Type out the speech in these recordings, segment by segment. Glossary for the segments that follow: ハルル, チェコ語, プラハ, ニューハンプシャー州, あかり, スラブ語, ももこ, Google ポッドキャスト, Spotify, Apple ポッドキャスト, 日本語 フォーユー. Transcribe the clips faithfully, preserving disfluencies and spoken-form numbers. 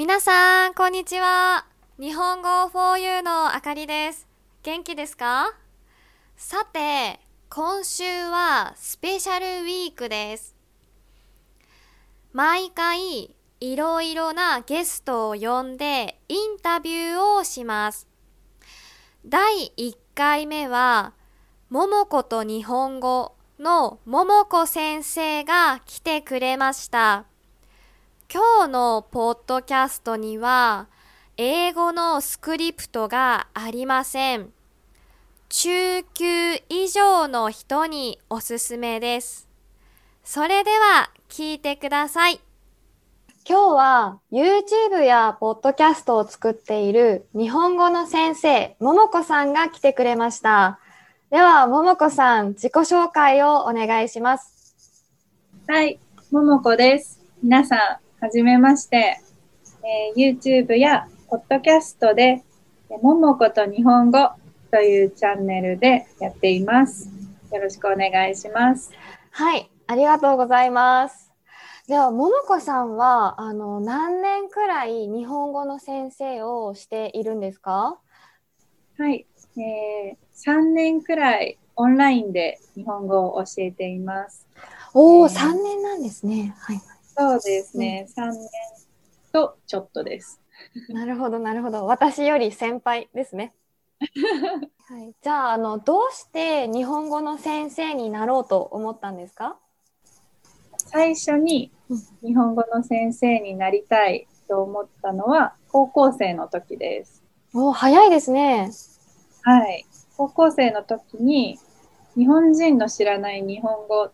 皆さんこんにちは。日本語 フォーユー のあかりです。元気ですか？さて、今週はスペシャルウィークです。毎回いろいろなゲストを呼んでインタビューをします。だいいっかいめはももこと日本語のももこ先生が来てくれました。今日のポッドキャストには英語のスクリプトがありません。中級以上の人におすすめです。それでは聞いてください。今日は YouTube やポッドキャストを作っている日本語の先生、ももこさんが来てくれました。ではももこさん、自己紹介をお願いします。はい、ももこです。皆さん、はじめまして、えー、YouTube やポッドキャストでももこと日本語というチャンネルでやっています。よろしくお願いします。はい、ありがとうございます。ではももこさんはあの何年くらい日本語の先生をしているんですか？はい、えー、さんねんくらいオンラインで日本語を教えています。おー、えー、さんねんなんですね。はい、そうですね、うん、さんねんとちょっとです。なるほどなるほど、私より先輩ですね。はい、じゃあ、あのどうして日本語の先生になろうと思ったんですか？最初に日本語の先生になりたいと思ったのは高校生の時です。お、早いですね。はい、高校生の時に日本人の知らない日本語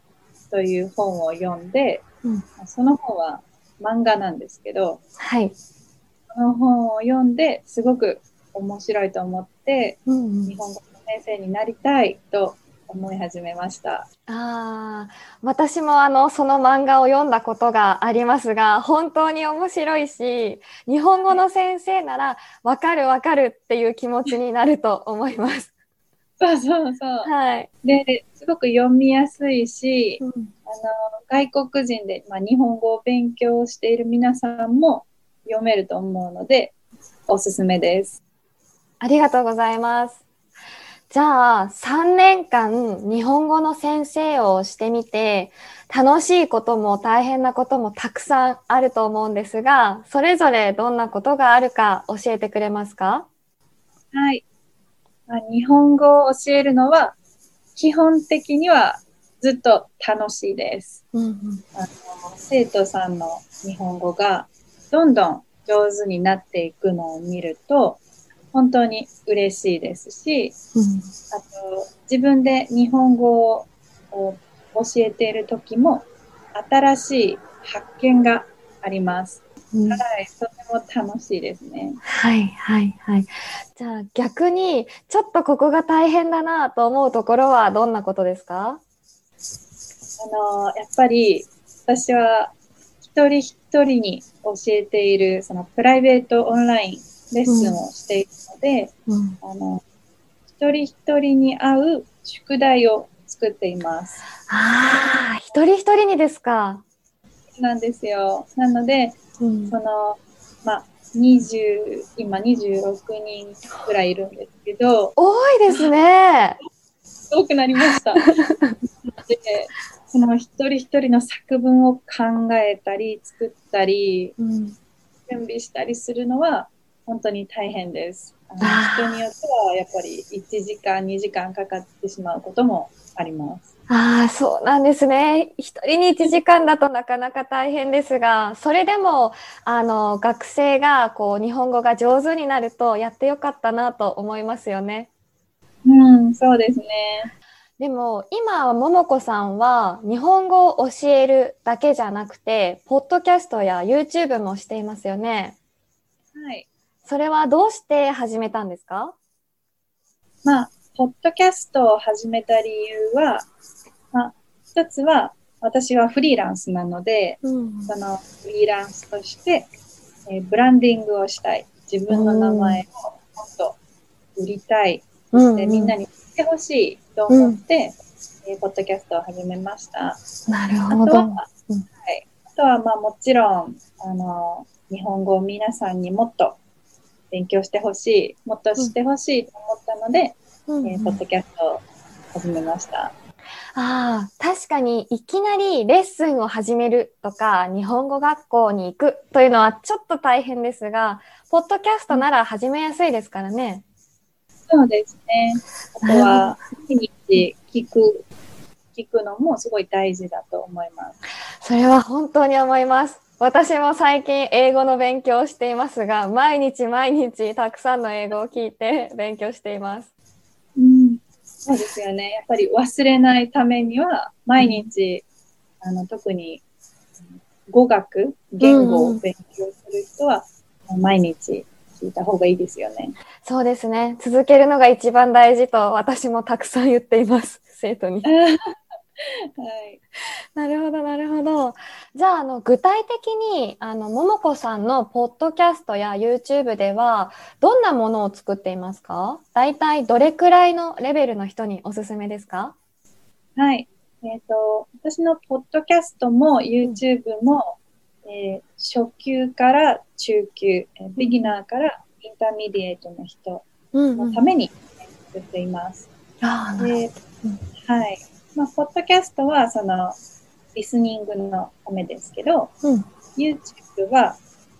という本を読んで、うん、その本は漫画なんですけど、はい、その本を読んですごく面白いと思って、うんうん、日本語の先生になりたいと思い始めました。あ、私もあのその漫画を読んだことがありますが、本当に面白いし、日本語の先生なら分かる分かるっていう気持ちになると思います。そうそうそう、はい、ですごく読みやすいし、うん、あの外国人で、まあ、日本語を勉強している皆さんも読めると思うのでおすすめです。ありがとうございます。じゃあさんねんかん日本語の先生をしてみて、楽しいことも大変なこともたくさんあると思うんですが、それぞれどんなことがあるか教えてくれますか？はい、日本語を教えるのは基本的にはずっと楽しいです、うんうん、あの生徒さんの日本語がどんどん上手になっていくのを見ると本当に嬉しいですし、うん、あと自分で日本語を教えている時も新しい発見があります。うん、はい、とても楽しいですね。はいはいはい。じゃあ逆にちょっとここが大変だなと思うところはどんなことですか？あのやっぱり私は一人一人に教えているそのプライベートオンラインレッスンをしているので、うんうん、あの一人一人に合う宿題を作っています。ああ、一人一人にですか？なんですよ。なので、うん、そのまあ、20今にじゅうろくにんぐらいいるんですけど、多いですね。多くなりました。で、その一人一人の作文を考えたり作ったり、うん、準備したりするのは本当に大変です。あの人によってはやっぱりいちじかんにじかんかかってしまうこともあります。ああ、そうなんですね。一人にいちじかんだとなかなか大変ですが、それでもあの学生がこう日本語が上手になるとやってよかったなと思いますよね。うん、そうですね。でも今ももこさんは日本語を教えるだけじゃなくて、ポッドキャストや YouTube もしていますよね。はい。それはどうして始めたんですか？まあ、ポッドキャストを始めた理由は、まあ、一つは私はフリーランスなので、うん、そのフリーランスとして、えー、ブランディングをしたい、自分の名前をもっと売りたい、うん、そしてみんなに知ってほしいと思って、うんえー、ポッドキャストを始めました。なるほど。あとは、うんはい、あとはまあもちろんあの日本語を皆さんにもっと勉強してほしい、もっとしてほしいと思ったので、うんえー、ポッドキャストを始めました。ああ、確かにいきなりレッスンを始めるとか日本語学校に行くというのはちょっと大変ですが、ポッドキャストなら始めやすいですからね。そうですね。あとは毎日聞く聞くのもすごい大事だと思います。それは本当に思います。私も最近英語の勉強をしていますが、毎日毎日たくさんの英語を聞いて勉強しています。うん、そうですよね。やっぱり忘れないためには毎日、うん、あの特に語学言語を勉強する人は、うん、毎日聞いた方がいいですよね。そうですね。続けるのが一番大事と私もたくさん言っています。生徒に。はい、なるほどなるほど。じゃあ、あの具体的にあのももこさんのポッドキャストや YouTube ではどんなものを作っていますか？だいたいどれくらいのレベルの人におすすめですか？はい、えーと、私のポッドキャストも YouTube も、うんえー、初級から中級、うん、ビギナーからインターミディエイトの人のために作っています。ああ、なるほど。はい。まあ、ポッドキャストはそのリスニングのためですけど、うん、YouTube は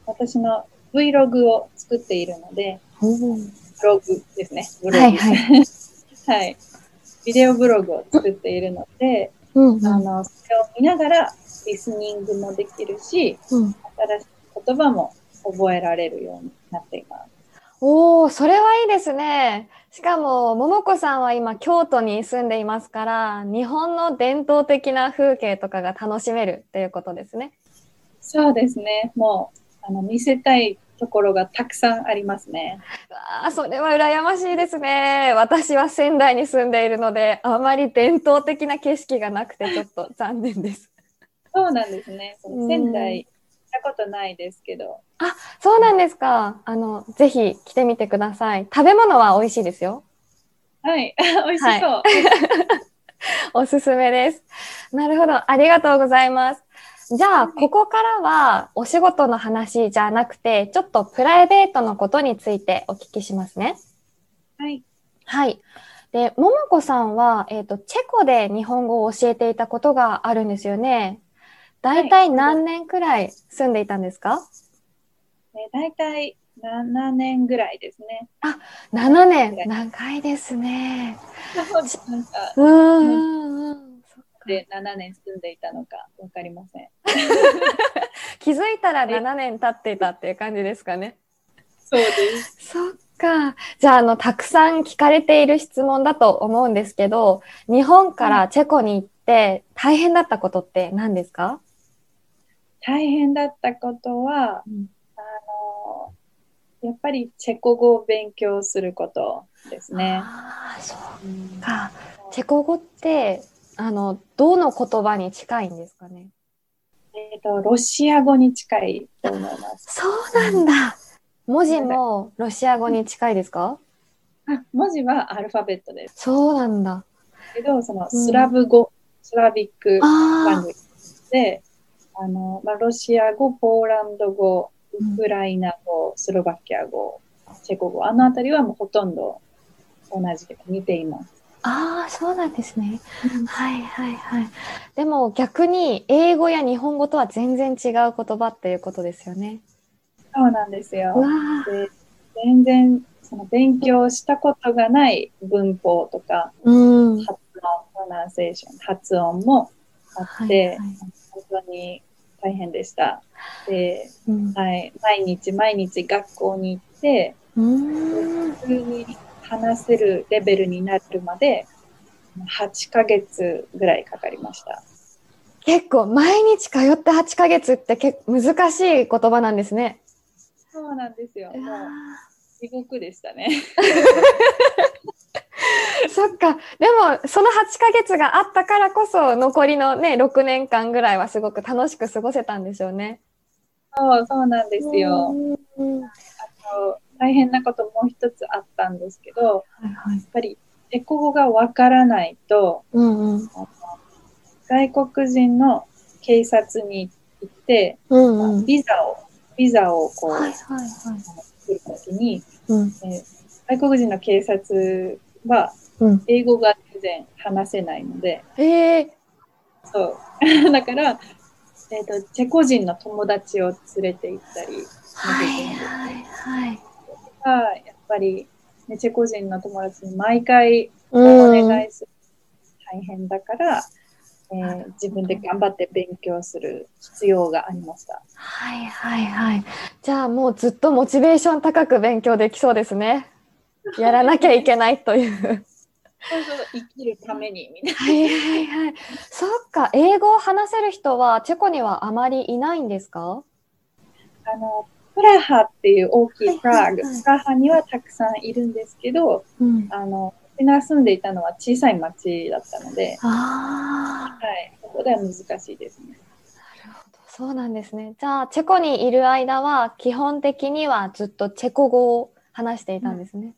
私の Vlog を作っているので、うん、ブログですね。ブログ、はいはいはい、ビデオブログを作っているので、うん、あのそれを見ながらリスニングもできるし、うん、新しい言葉も覚えられるようになっています。おー、それはいいですね。しかもももこさんは今京都に住んでいますから、日本の伝統的な風景とかが楽しめるということですね。そうですね。もうあの見せたいところがたくさんありますね。あ、それは羨ましいですね。私は仙台に住んでいるのであまり伝統的な景色がなくてちょっと残念ですそうなんですね。その仙台行ったことないですけど。あ、そうなんですか。あのぜひ来てみてください。食べ物は美味しいですよ。はい、美味しそう、はい、おすすめです。なるほど、ありがとうございます。じゃあここからはお仕事の話じゃなくて、ちょっとプライベートのことについてお聞きしますね。はい、はい、で、ももこさんは、えーと、チェコで日本語を教えていたことがあるんですよね。だいたい何年くらい住んでいたんですか？だいたいななねんぐらいですね。あ、ななねん、長いですね。そうです。なんか、うんうん、でななねん住んでいたのか分かりません気づいたらななねん経っていたっていう感じですかね。そうです。そっか。じゃあ、あのたくさん聞かれている質問だと思うんですけど、日本からチェコに行って大変だったことって何ですか？大変だったことは、うん、あのやっぱりチェコ語を勉強することですね。あ、そうか、うん、チェコ語ってあのどの言葉に近いんですかね？えーと、ロシア語に近いと思います。そうなんだ。文字もロシア語に近いですか？あ、文字はアルファベットです。そうなんだ。けどそのスラブ語、うん、スラビックラングで、あのまあ、ロシア語、ポーランド語、ウクライナ語、スロバキア語、チェコ語、あのあたりはもうほとんど同じで似ています。ああ、そうなんですね。はいはいはい。でも逆に英語や日本語とは全然違う言葉っていうことですよね。そうなんですよ。で、全然その勉強したことがない文法とか、うん、発音、プロナンセーション、発音もあって、はいはい、本当に大変でした。で、うんはい、毎日毎日学校に行って、うん、普通に話せるレベルになるまではちかげつぐらいかかりました。結構毎日通ってはちかげつって結構難しい言葉なんですね。そうなんですよ。もう地獄でしたねそっか。でもそのはちかげつがあったからこそ残りのねろくねんかんぐらいはすごく楽しく過ごせたんでしょうね。そう、そうなんですよ。あと大変なこともう一つあったんですけど、はいはい、やっぱりチェコ語がわからないと、うんうん、外国人の警察に行って、うんうん、ビザをビザをこう、はいはいはい、作るときに、うんえー、外国人の警察は英語が全然話せないので、うんえー、そうだから、えーと、チェコ人の友達を連れて行ったり、はいはいはい、あやっぱり、ね、チェコ人の友達に毎回お願いする、うん、大変だから、えー、自分で頑張って勉強する必要がありました。はいはいはい。じゃあもうずっとモチベーション高く勉強できそうですね。やらなきゃいけないという。そうそう生きるためにみたいな。はいはいはい。そっか、英語を話せる人はチェコにはあまりいないんですか？あのプラハっていう大きいプラグ、はいはいはい、プラハにはたくさんいるんですけど、うん、あの私が住んでいたのは小さい町だったので、あ、はい、そこでは難しいですね。なるほど、そうなんですね。じゃあチェコにいる間は基本的にはずっとチェコ語を話していたんですね。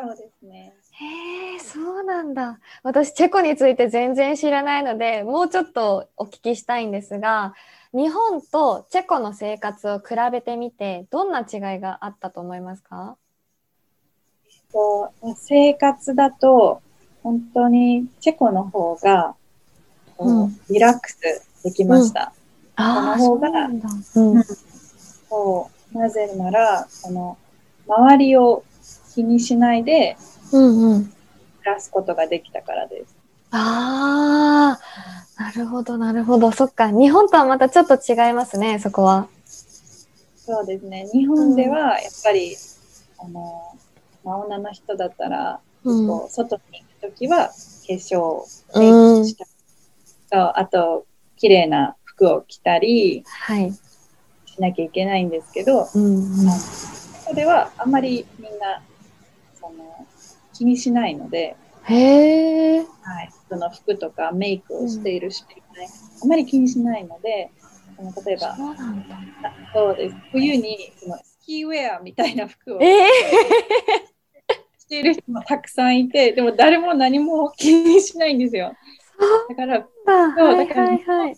うん、そうですね。へえ、そうなんだ。私チェコについて全然知らないので、もうちょっとお聞きしたいんですが、日本とチェコの生活を比べてみて、どんな違いがあったと思いますか？えっと、生活だと本当にチェコの方が、うん、リラックスできました。うん、あー、その方が、そうなんだ。うん、そう、なぜならその周りを気にしないで、うんうん、出すことができたからです。ああ、なるほどなるほど。そっか、日本とはまたちょっと違いますね、そこは。そうですね。日本ではやっぱり、うん、あのまあ、女の人だったら、うん、こう外に行くときは化粧メイクしたり、うん、あと綺麗な服を着たり、はい、しなきゃいけないんですけど、うんうん、まあ、そこではあんまりみんなその気にしないので、へー、はい、その服とかメイクをしているし、うん、あまり気にしないので、その例えば、そうなんだ。そうです。冬にそのスキーウェアみたいな服を、えー、している人もたくさんいて、でも誰も何も気にしないんですよ。だから、そうだから、はいはいはい、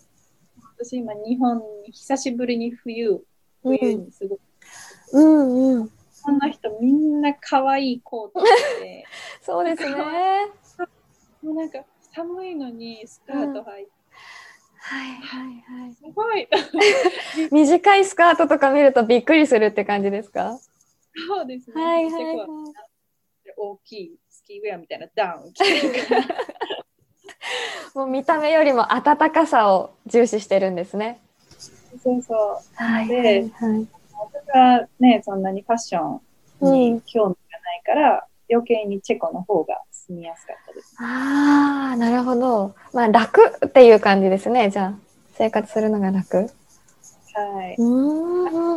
私今日本に久しぶりに冬、冬にすごく、うんうん。そんな人みんな可愛いコートでそうですね、もうなんか寒いのにスカート履いて、うん、はいはいはい、すごい短いスカートとか見るとびっくりするって感じですか？そうですね、はいはいはい、大きいスキーウェアみたいなダウン着てるからもう見た目よりも温かさを重視してるんですね。そうそう、はいはいはい。私はね、そんなにファッションに興味がないから、うん、余計にチェコの方が住みやすかったです。ああ、なるほど。まあ楽っていう感じですね。じゃあ生活するのが楽。はい。う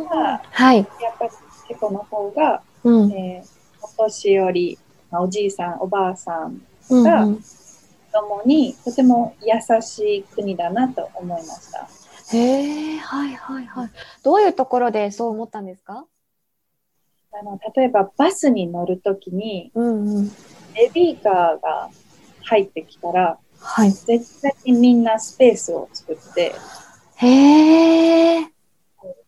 ん。はい。やっぱりチェコの方が、うん、えー、お年寄り、まあ、おじいさんおばあさんが、うんうん、子供にとても優しい国だなと思いました。へえ、はいはいはい。どういうところでそう思ったんですか？あの、例えばバスに乗るときに、うんうん、ベビーカーが入ってきたら、はい、絶対にみんなスペースを作って、へえ。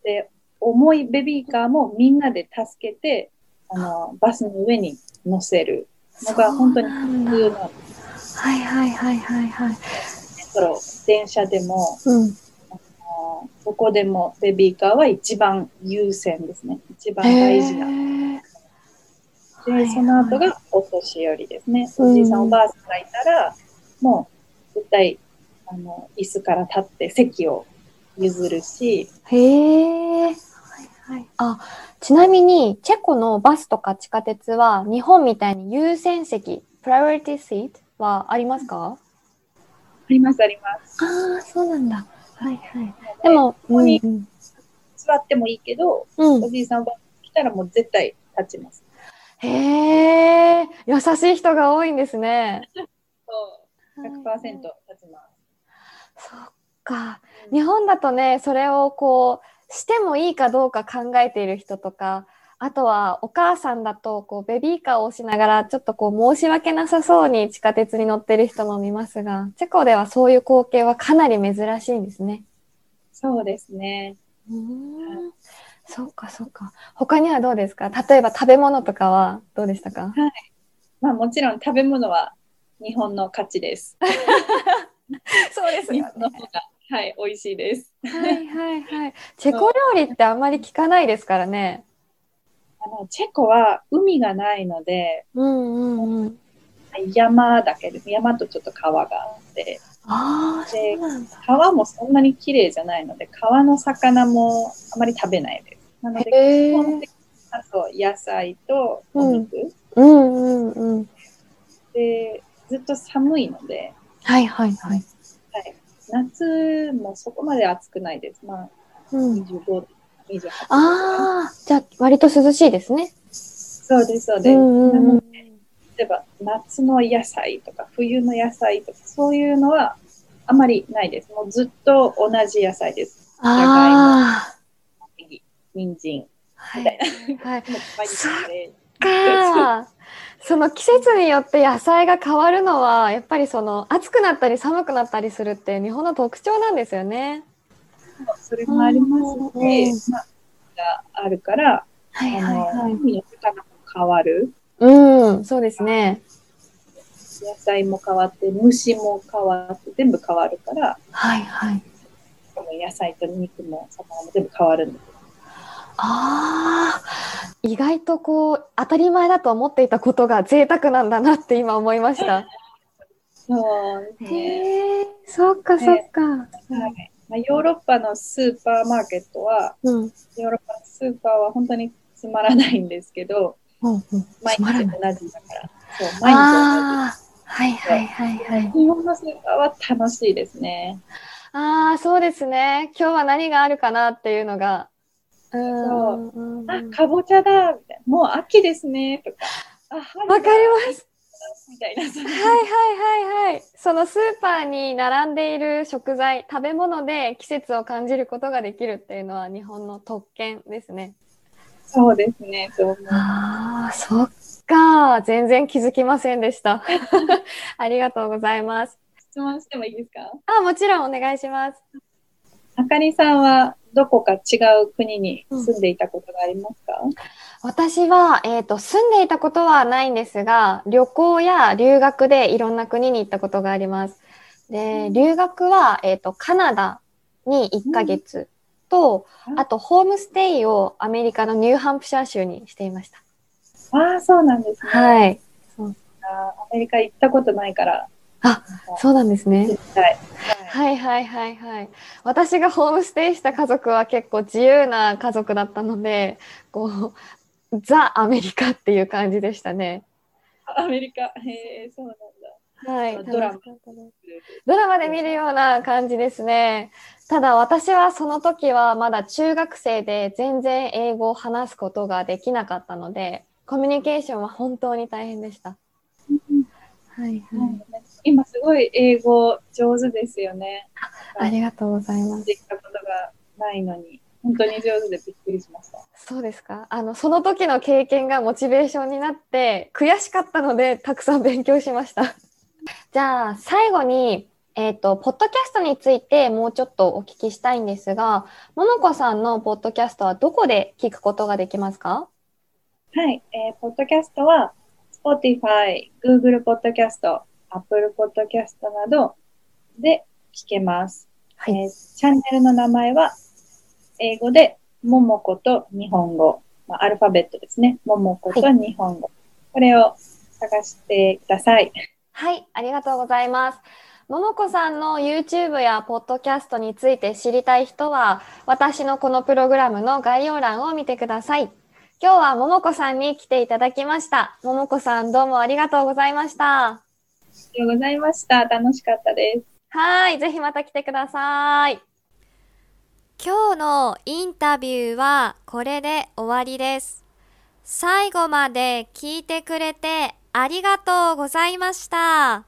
で、重いベビーカーもみんなで助けて、あのバスの上に乗せるのが本当に普通の。はいはいはいはいはい。電車でも、うん、どこでもベビーカーは一番優先ですね。一番大事な、えー、で、はいはい、その後がお年寄りですね、うん、おじいさんおばあさんがいたらもう絶対あの椅子から立って席を譲るし。へー、はいはい、あ、ちなみにチェコのバスとか地下鉄は日本みたいに優先席、プライオリティシートはありますか？ありますあります。ああ、そうなんだ。はいはい。でも、ここに座ってもいいけど、うん、おじいさんが来たらもう絶対立ちます。へー、優しい人が多いんですね。そう、ひゃくパーセント 立ちます。そっか。日本だとね、それをこう、してもいいかどうか考えている人とか、あとはお母さんだとこうベビーカーを押しながらちょっとこう申し訳なさそうに地下鉄に乗ってる人も見ますが、チェコではそういう光景はかなり珍しいんですね。そうですね。うーん、そうかそうか。他にはどうですか？例えば食べ物とかはどうでしたか？はい。まあもちろん食べ物は日本の勝ちです。そうですよね。日本の方が、はい、美味しいです。はいはいはい。チェコ料理ってあんまり聞かないですからね。あのチェコは海がないので、うんうんうん、山だけです。山とちょっと川があって、あー、で、そうなんだ。川もそんなに綺麗じゃないので、川の魚もあまり食べないです。なので基本的にあと野菜とお肉、うんうんうんうん、でずっと寒いので、はいはいはい、はい、夏もそこまで暑くないです。まあ、うん、にじゅうごど。ああ、じゃあ割と涼しいですね。そうですそうです。うんうんうん、例えば夏の野菜とか冬の野菜とかそういうのはあまりないです。もうずっと同じ野菜です。じゃがいも、人参みたいな。はい。はい、そっか。その季節によって野菜が変わるのはやっぱりその暑くなったり寒くなったりするって日本の特徴なんですよね。それもありますね。まあ、あるから、はいはいはい、海の魚も変わる。うん、そうですね。野菜も変わって、虫も変わって、全部変わるから。はいはい。この野菜と肉も魚も全部変わるんです。ああ、意外とこう当たり前だと思っていたことが贅沢なんだなって今思いました。そうね。へえ、そっかそっか。はい。ヨーロッパのスーパーマーケットは、うん、ヨーロッパのスーパーは本当につまらないんですけど、うんうん、毎日同じだから、そう毎日同じ。はいはいはいはい。日本のスーパーは楽しいですね。ああ、そうですね。今日は何があるかなっていうのが、うんうんうん、あ、かぼちゃだみたいな、もう秋ですねとか、あ、わかります。みたいな。はいはいはいはい。そのスーパーに並んでいる食材、食べ物で季節を感じることができるっていうのは日本の特権ですね。そうですね。どうも。ああ、そっか。全然気づきませんでした。ありがとうございます。質問してもいいですか？あ、もちろんお願いします。あかりさんはどこか違う国に住んでいたことがありますか？うん、私は、えーと、住んでいたことはないんですが、旅行や留学でいろんな国に行ったことがあります。で、留学は、えーと、カナダにいっかげつと、うん、あとホームステイをアメリカのニューハンプシャー州にしていました。ああ、そうなんですね。はい。そう。アメリカ行ったことないから。あ、そうなんですね。はい。はいはいはいはい。私がホームステイした家族は結構自由な家族だったので、こうザ・アメリカっていう感じでしたね。アメリカ、へえ、そうなんだ。はい、ドラマ、ドラマで見るような感じですね。ただ私はその時はまだ中学生で全然英語を話すことができなかったので、コミュニケーションは本当に大変でした。はいはい、今すごい英語上手ですよね。ありがとうございます。できたことがないのに本当に上手でびっくりしました。そうですか。あのその時の経験がモチベーションになって悔しかったのでたくさん勉強しました。じゃあ最後に、えーと、ポッドキャストについてもうちょっとお聞きしたいんですが、ももこさんのポッドキャストはどこで聞くことができますか？はい、えー、ポッドキャストはSpotify、Google ポッドキャスト、Apple ポッドキャストなどで聞けます。はい、えー、チャンネルの名前は英語でももこと日本語、まあ、アルファベットですね。ももこと日本語、はい、これを探してください。はい、ありがとうございます。ももこさんの YouTube やポッドキャストについて知りたい人は、私のこのプログラムの概要欄を見てください。今日はももこさんに来ていただきました。ももこさんどうもありがとうございました。ありがとうございました。楽しかったです。はい、ぜひまた来てください。今日のインタビューはこれで終わりです。最後まで聞いてくれてありがとうございました。